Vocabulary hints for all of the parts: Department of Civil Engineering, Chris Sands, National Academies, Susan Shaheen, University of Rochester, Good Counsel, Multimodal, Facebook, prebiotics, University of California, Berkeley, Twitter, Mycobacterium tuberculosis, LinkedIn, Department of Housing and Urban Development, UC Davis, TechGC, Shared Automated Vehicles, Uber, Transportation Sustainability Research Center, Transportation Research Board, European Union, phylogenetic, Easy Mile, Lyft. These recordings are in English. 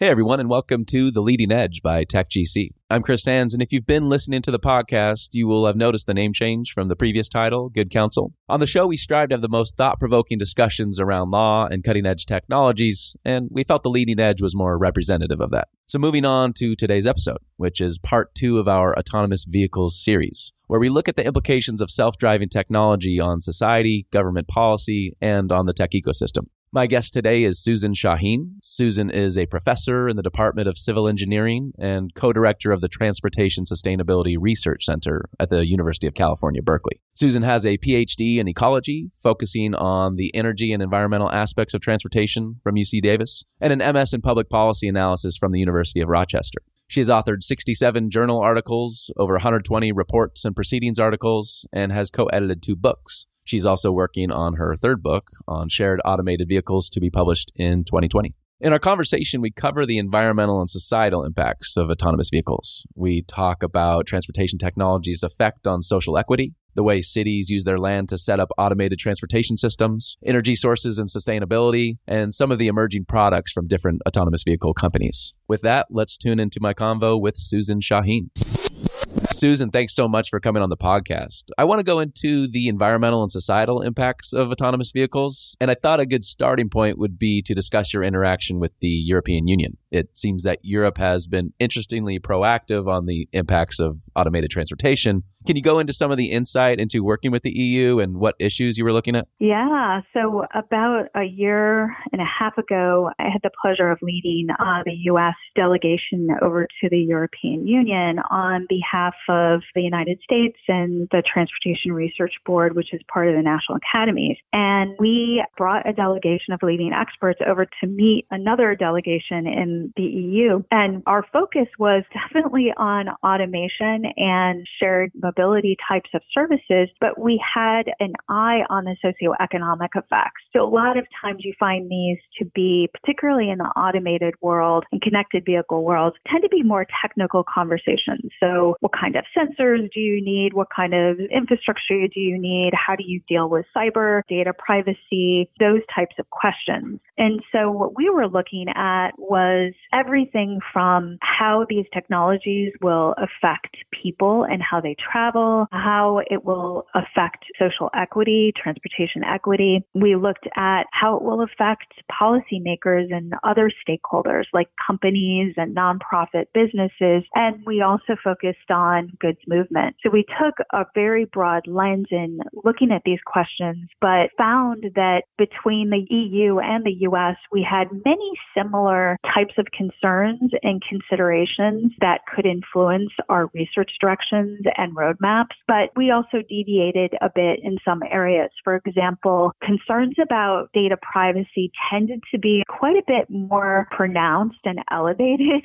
Hey, everyone, and welcome to The Leading Edge by TechGC. I'm Chris Sands, and if you've been listening to the podcast, you will have noticed the name change from the previous title, Good Counsel. On the show, we strive to have the most thought-provoking discussions around law and cutting-edge technologies, and we felt The Leading Edge was more representative of that. So moving on to today's episode, which is part two of our autonomous vehicles series, where we look at the implications of self-driving technology on society, government policy, and on the tech ecosystem. My guest today is Susan Shaheen. Susan is a professor in the Department of Civil Engineering and co-director of the Transportation Sustainability Research Center at the University of California, Berkeley. Susan has a PhD in ecology, focusing on the energy and environmental aspects of transportation from UC Davis, and an MS in public policy analysis from the University of Rochester. She has authored 67 journal articles, over 120 reports and proceedings articles, and has co-edited 2 books. She's also working on her 3rd book on shared automated vehicles to be published in 2020. In our conversation, we cover the environmental and societal impacts of autonomous vehicles. We talk about transportation technology's effect on social equity, the way cities use their land to set up automated transportation systems, energy sources and sustainability, and some of the emerging products from different autonomous vehicle companies. With that, let's tune into my convo with Susan Shaheen. Susan, thanks so much for coming on the podcast. I want to go into the environmental and societal impacts of autonomous vehicles, and I thought a good starting point would be to discuss your interaction with the European Union. It seems that Europe has been interestingly proactive on the impacts of automated transportation. Can you go into some of the insight into working with the EU and what issues you were looking at? Yeah, so about a year and a half ago, I had the pleasure of leading the U.S. delegation over to the European Union on behalf of the United States and the Transportation Research Board, which is part of the National Academies. And we brought a delegation of leading experts over to meet another delegation in the EU. And our focus was definitely on automation and shared mobility types of services, but we had an eye on the socioeconomic effects. So a lot of times you find these to be, particularly in the automated world and connected vehicle world, tend to be more technical conversations. So what kind of sensors do you need? What kind of infrastructure do you need? How do you deal with cyber, data privacy, those types of questions? And so what we were looking at was everything from how these technologies will affect people and how they travel, how it will affect social equity, transportation equity. We looked at how it will affect policymakers and other stakeholders like companies and nonprofit businesses. And we also focused on goods movement. So we took a very broad lens in looking at these questions, but found that between the EU and the US, we had many similar types of concerns and considerations that could influence our research directions and roadmaps, but we also deviated a bit in some areas. For example, concerns about data privacy tended to be quite a bit more pronounced and elevated,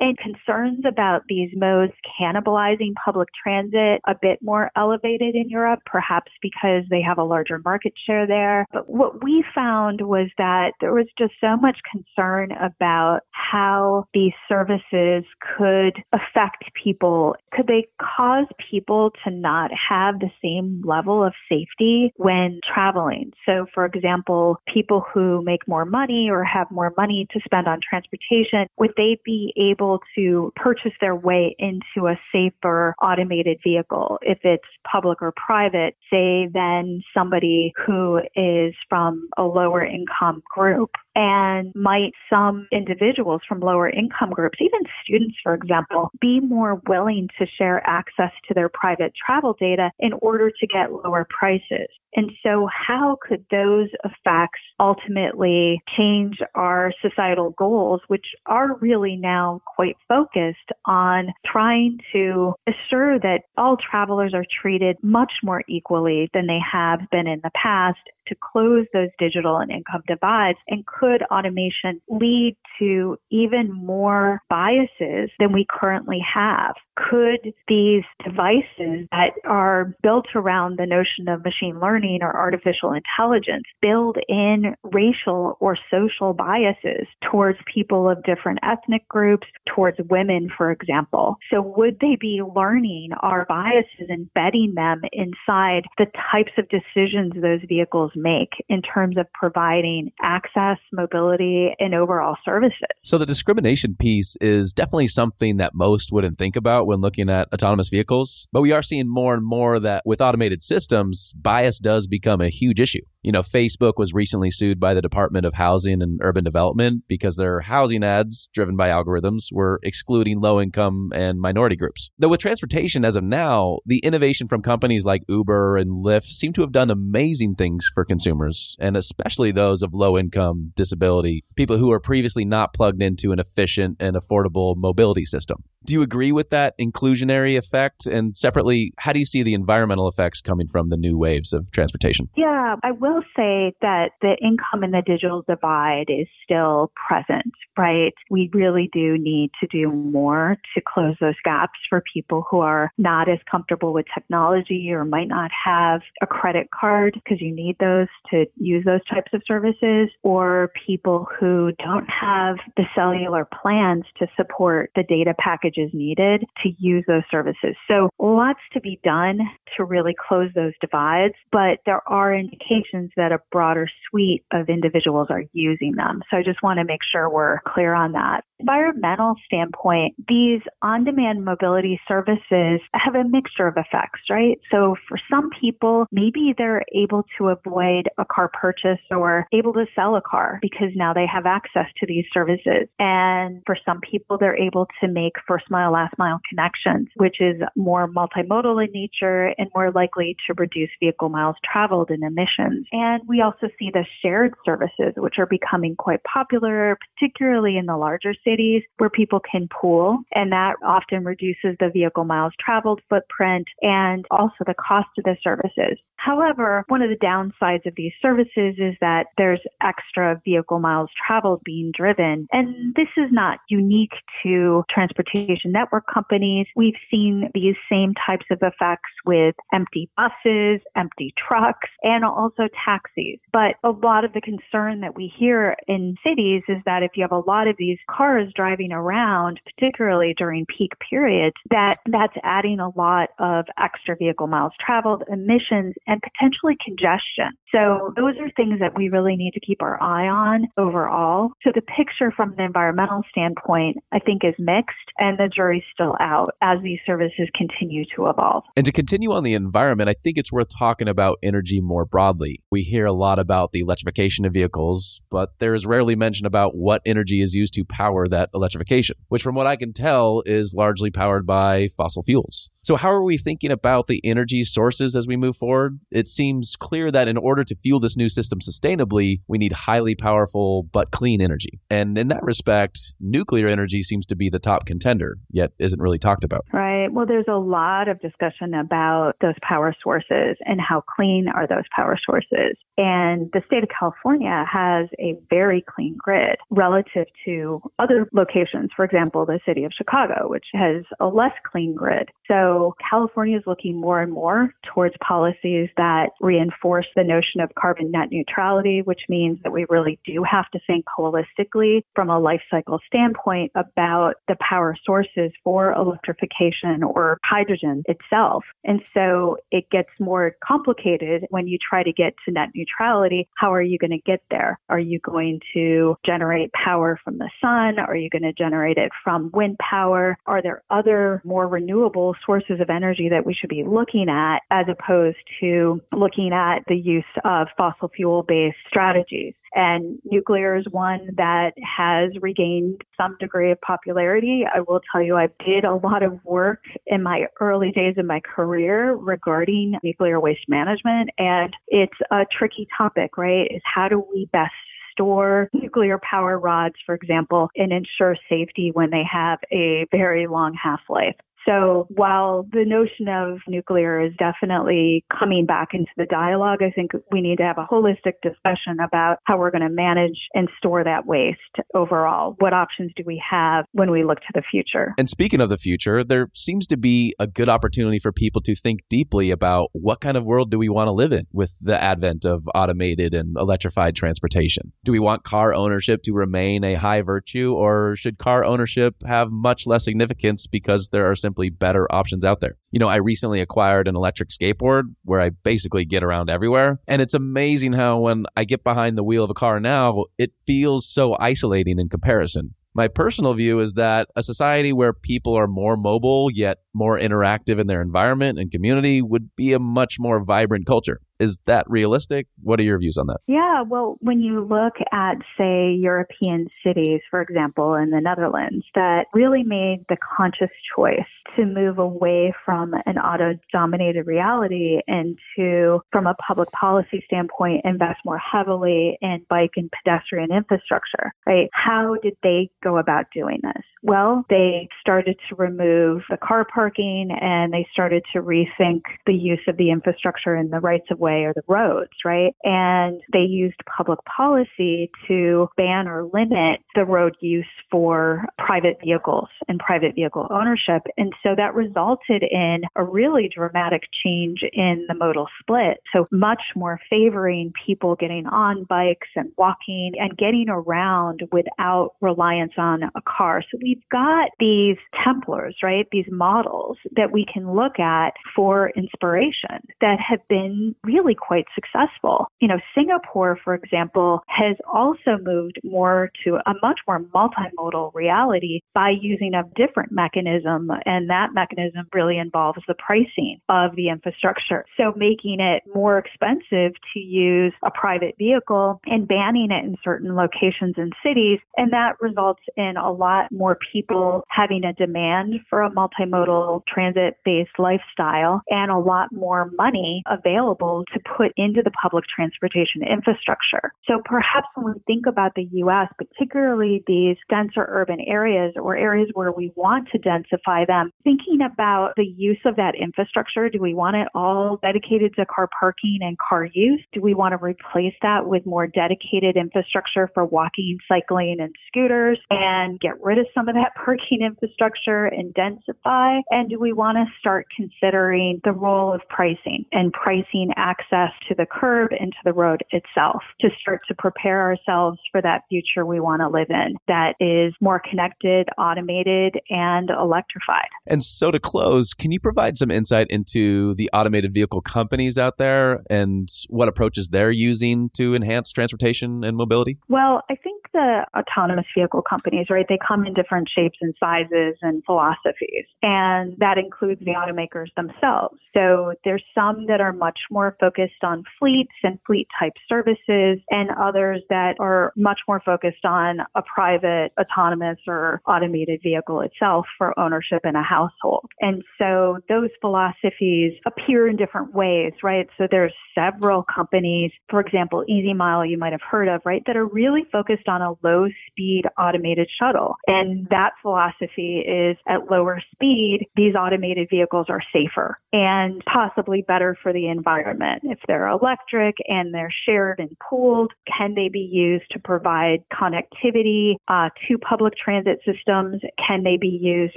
and concerns about these modes cannibalizing public transit a bit more elevated in Europe, perhaps because they have a larger market share there. But what we found was that there was just so much concern about how these services could affect people. Could they cause people to not have the same level of safety when traveling? So, for example, people who make more money or have more money to spend on transportation, would they be able to purchase their way into a safer automated vehicle? If it's public or private, say, then somebody who is from a lower income group. And might some individuals from lower income groups, even students, for example, be more willing to share access to their private travel data in order to get lower prices? And so how could those effects ultimately change our societal goals, which are really now quite focused on trying to assure that all travelers are treated much more equally than they have been in the past, to close those digital and income divides? And could automation lead to even more biases than we currently have? Could these devices that are built around the notion of machine learning or artificial intelligence build in racial or social biases towards people of different ethnic groups, towards women, for example? So would they be learning our biases and embedding them inside the types of decisions those vehicles make in terms of providing access, mobility, and overall services. So the discrimination piece is definitely something that most wouldn't think about when looking at autonomous vehicles. But we are seeing more and more that with automated systems, bias does become a huge issue. You know, Facebook was recently sued by the Department of Housing and Urban Development because their housing ads, driven by algorithms, were excluding low-income and minority groups. Though with transportation, as of now, the innovation from companies like Uber and Lyft seem to have done amazing things for consumers, and especially those of low-income, disability, people who are previously not plugged into an efficient and affordable mobility system. Do you agree with that inclusionary effect? And separately, how do you see the environmental effects coming from the new waves of transportation? Yeah, I will say that the income and the digital divide is still present, right? We really do need to do more to close those gaps for people who are not as comfortable with technology or might not have a credit card because you need those to use those types of services, or people who don't have the cellular plans to support the data package is needed to use those services. So lots to be done to really close those divides, but there are indications that a broader suite of individuals are using them. So I just want to make sure we're clear on that. Environmental standpoint, these on-demand mobility services have a mixture of effects, right? So for some people, maybe they're able to avoid a car purchase or able to sell a car because now they have access to these services. And for some people, they're able to make first mile, last mile connections, which is more multimodal in nature and more likely to reduce vehicle miles traveled and emissions. And we also see the shared services, which are becoming quite popular, particularly in the larger cities where people can pool. And that often reduces the vehicle miles traveled footprint and also the cost of the services. However, one of the downsides of these services is that there's extra vehicle miles traveled being driven. And this is not unique to transportation network companies. We've seen these same types of effects with empty buses, empty trucks, and also taxis. But a lot of the concern that we hear in cities is that if you have a lot of these cars driving around, particularly during peak periods, that's adding a lot of extra vehicle miles traveled, emissions, and potentially congestion. So those are things that we really need to keep our eye on overall. So the picture from an environmental standpoint, I think, is mixed, and the jury's still out as these services continue to evolve. And to continue on the environment, I think it's worth talking about energy more broadly. We hear a lot about the electrification of vehicles, but there is rarely mention about what energy is used to power that electrification, which from what I can tell is largely powered by fossil fuels. So how are we thinking about the energy sources as we move forward? It seems clear that in order to fuel this new system sustainably, we need highly powerful but clean energy. And in that respect, nuclear energy seems to be the top contender, yet isn't really talked about. Right. Well, there's a lot of discussion about those power sources and how clean are those power sources. And the state of California has a very clean grid relative to other locations, for example, the city of Chicago, which has a less clean grid. So California is looking more and more towards policies that reinforce the notion of carbon net neutrality, which means that we really do have to think holistically from a life cycle standpoint about the power sources for electrification or hydrogen itself. And so it gets more complicated when you try to get to net neutrality. How are you going to get there? Are you going to generate power from the sun? Are you going to generate it from wind power? Are there other more renewable sources of energy that we should be looking at as opposed to looking at the use of fossil fuel-based strategies? And nuclear is one that has regained some degree of popularity. I will tell you, I did a lot of work in my early days of my career regarding nuclear waste management. And it's a tricky topic, right? Is how do we best store nuclear power rods, for example, and ensure safety when they have a very long half-life? So while the notion of nuclear is definitely coming back into the dialogue, I think we need to have a holistic discussion about how we're going to manage and store that waste overall. What options do we have when we look to the future? And speaking of the future, there seems to be a good opportunity for people to think deeply about what kind of world do we want to live in with the advent of automated and electrified transportation. Do we want car ownership to remain a high virtue, or should car ownership have much less significance because there are simply simply better options out there. You know, I recently acquired an electric skateboard where I basically get around everywhere. And it's amazing how when I get behind the wheel of a car now, it feels so isolating in comparison. My personal view is that a society where people are more mobile, yet more interactive in their environment and community would be a much more vibrant culture. Is that realistic? What are your views on that? Yeah, well, when you look at, say, European cities, for example, in the Netherlands, that really made the conscious choice to move away from an auto-dominated reality and to, from a public policy standpoint, invest more heavily in bike and pedestrian infrastructure, right? How did they go about doing this? Well, they started to remove the car parking and they started to rethink the use of the infrastructure and the rights of way or the roads, right? And they used public policy to ban or limit the road use for private vehicles and private vehicle ownership. And so that resulted in a really dramatic change in the modal split. So much more favoring people getting on bikes and walking and getting around without reliance on a car. So we've got these templates, right? These models that we can look at for inspiration that have been really quite successful. You know, Singapore, for example, has also moved more to a much more multimodal reality by using a different mechanism. And that mechanism really involves the pricing of the infrastructure. So making it more expensive to use a private vehicle and banning it in certain locations and cities. And that results in a lot more people having a demand for a multimodal transit-based lifestyle and a lot more money available to put into the public transportation infrastructure. So perhaps when we think about the U.S., particularly these denser urban areas or areas where we want to densify them, thinking about the use of that infrastructure, do we want it all dedicated to car parking and car use? Do we want to replace that with more dedicated infrastructure for walking, cycling, and scooters and get rid of some of that parking infrastructure and densify? And do we want to start considering the role of pricing and pricing access to the curb and to the road itself to start to prepare ourselves for that future we want to live in that is more connected, automated, and electrified? And so to close, can you provide some insight into the automated vehicle companies out there and what approaches they're using to enhance transportation and mobility? Well, I think the autonomous vehicle companies, right, they come in different shapes and sizes and philosophies, and that includes the automakers themselves. So there's some that are much more focused on fleets and fleet type services, and others that are much more focused on a private autonomous or automated vehicle itself for ownership in a household. And so those philosophies appear in different ways, right? So there's several companies, for example, Easy Mile, you might have heard of, right, that are really focused on a low speed automated shuttle. And that philosophy is at lower speed, these automated vehicles are safer and possibly better for the environment. If they're electric and they're shared and pooled, can they be used to provide connectivity to public transit systems? Can they be used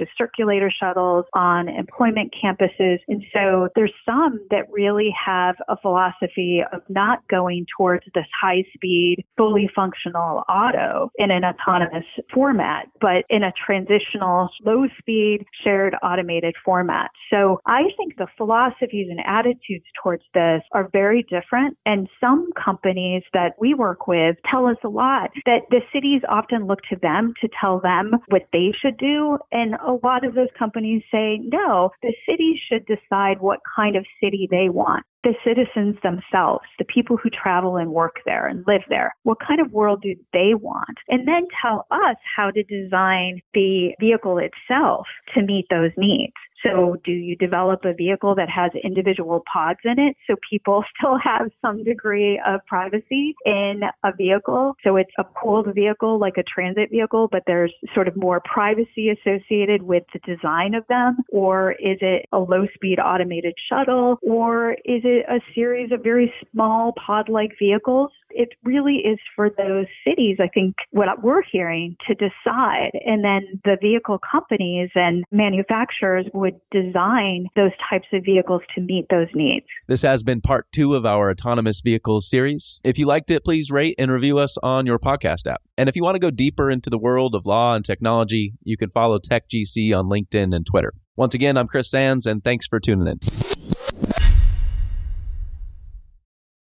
as circulator shuttles on employment campuses? And so there's some that really have a philosophy of not going towards this high speed, fully functional auto in an autonomous format, but in a transitional, low speed, shared automated format. So I think the philosophies and attitudes towards this are very different. And some companies that we work with tell us a lot that the cities often look to them to tell them what they should do. And a lot of those companies say, no, the cities should decide what kind of city they want. The citizens themselves, the people who travel and work there and live there, what kind of world do they want? And then tell us how to design the vehicle itself to meet those needs. So do you develop a vehicle that has individual pods in it so people still have some degree of privacy in a vehicle? So it's a pooled vehicle like a transit vehicle, but there's sort of more privacy associated with the design of them? Or is it a low-speed automated shuttle? Or is it a series of very small pod-like vehicles? It really is for those cities, I think, what we're hearing, to decide. And then the vehicle companies and manufacturers would design those types of vehicles to meet those needs. This has been part 2 of our autonomous vehicles series. If you liked it, please rate and review us on your podcast app. And if you want to go deeper into the world of law and technology, you can follow TechGC on LinkedIn and Twitter. Once again, I'm Chris Sands, and thanks for tuning in.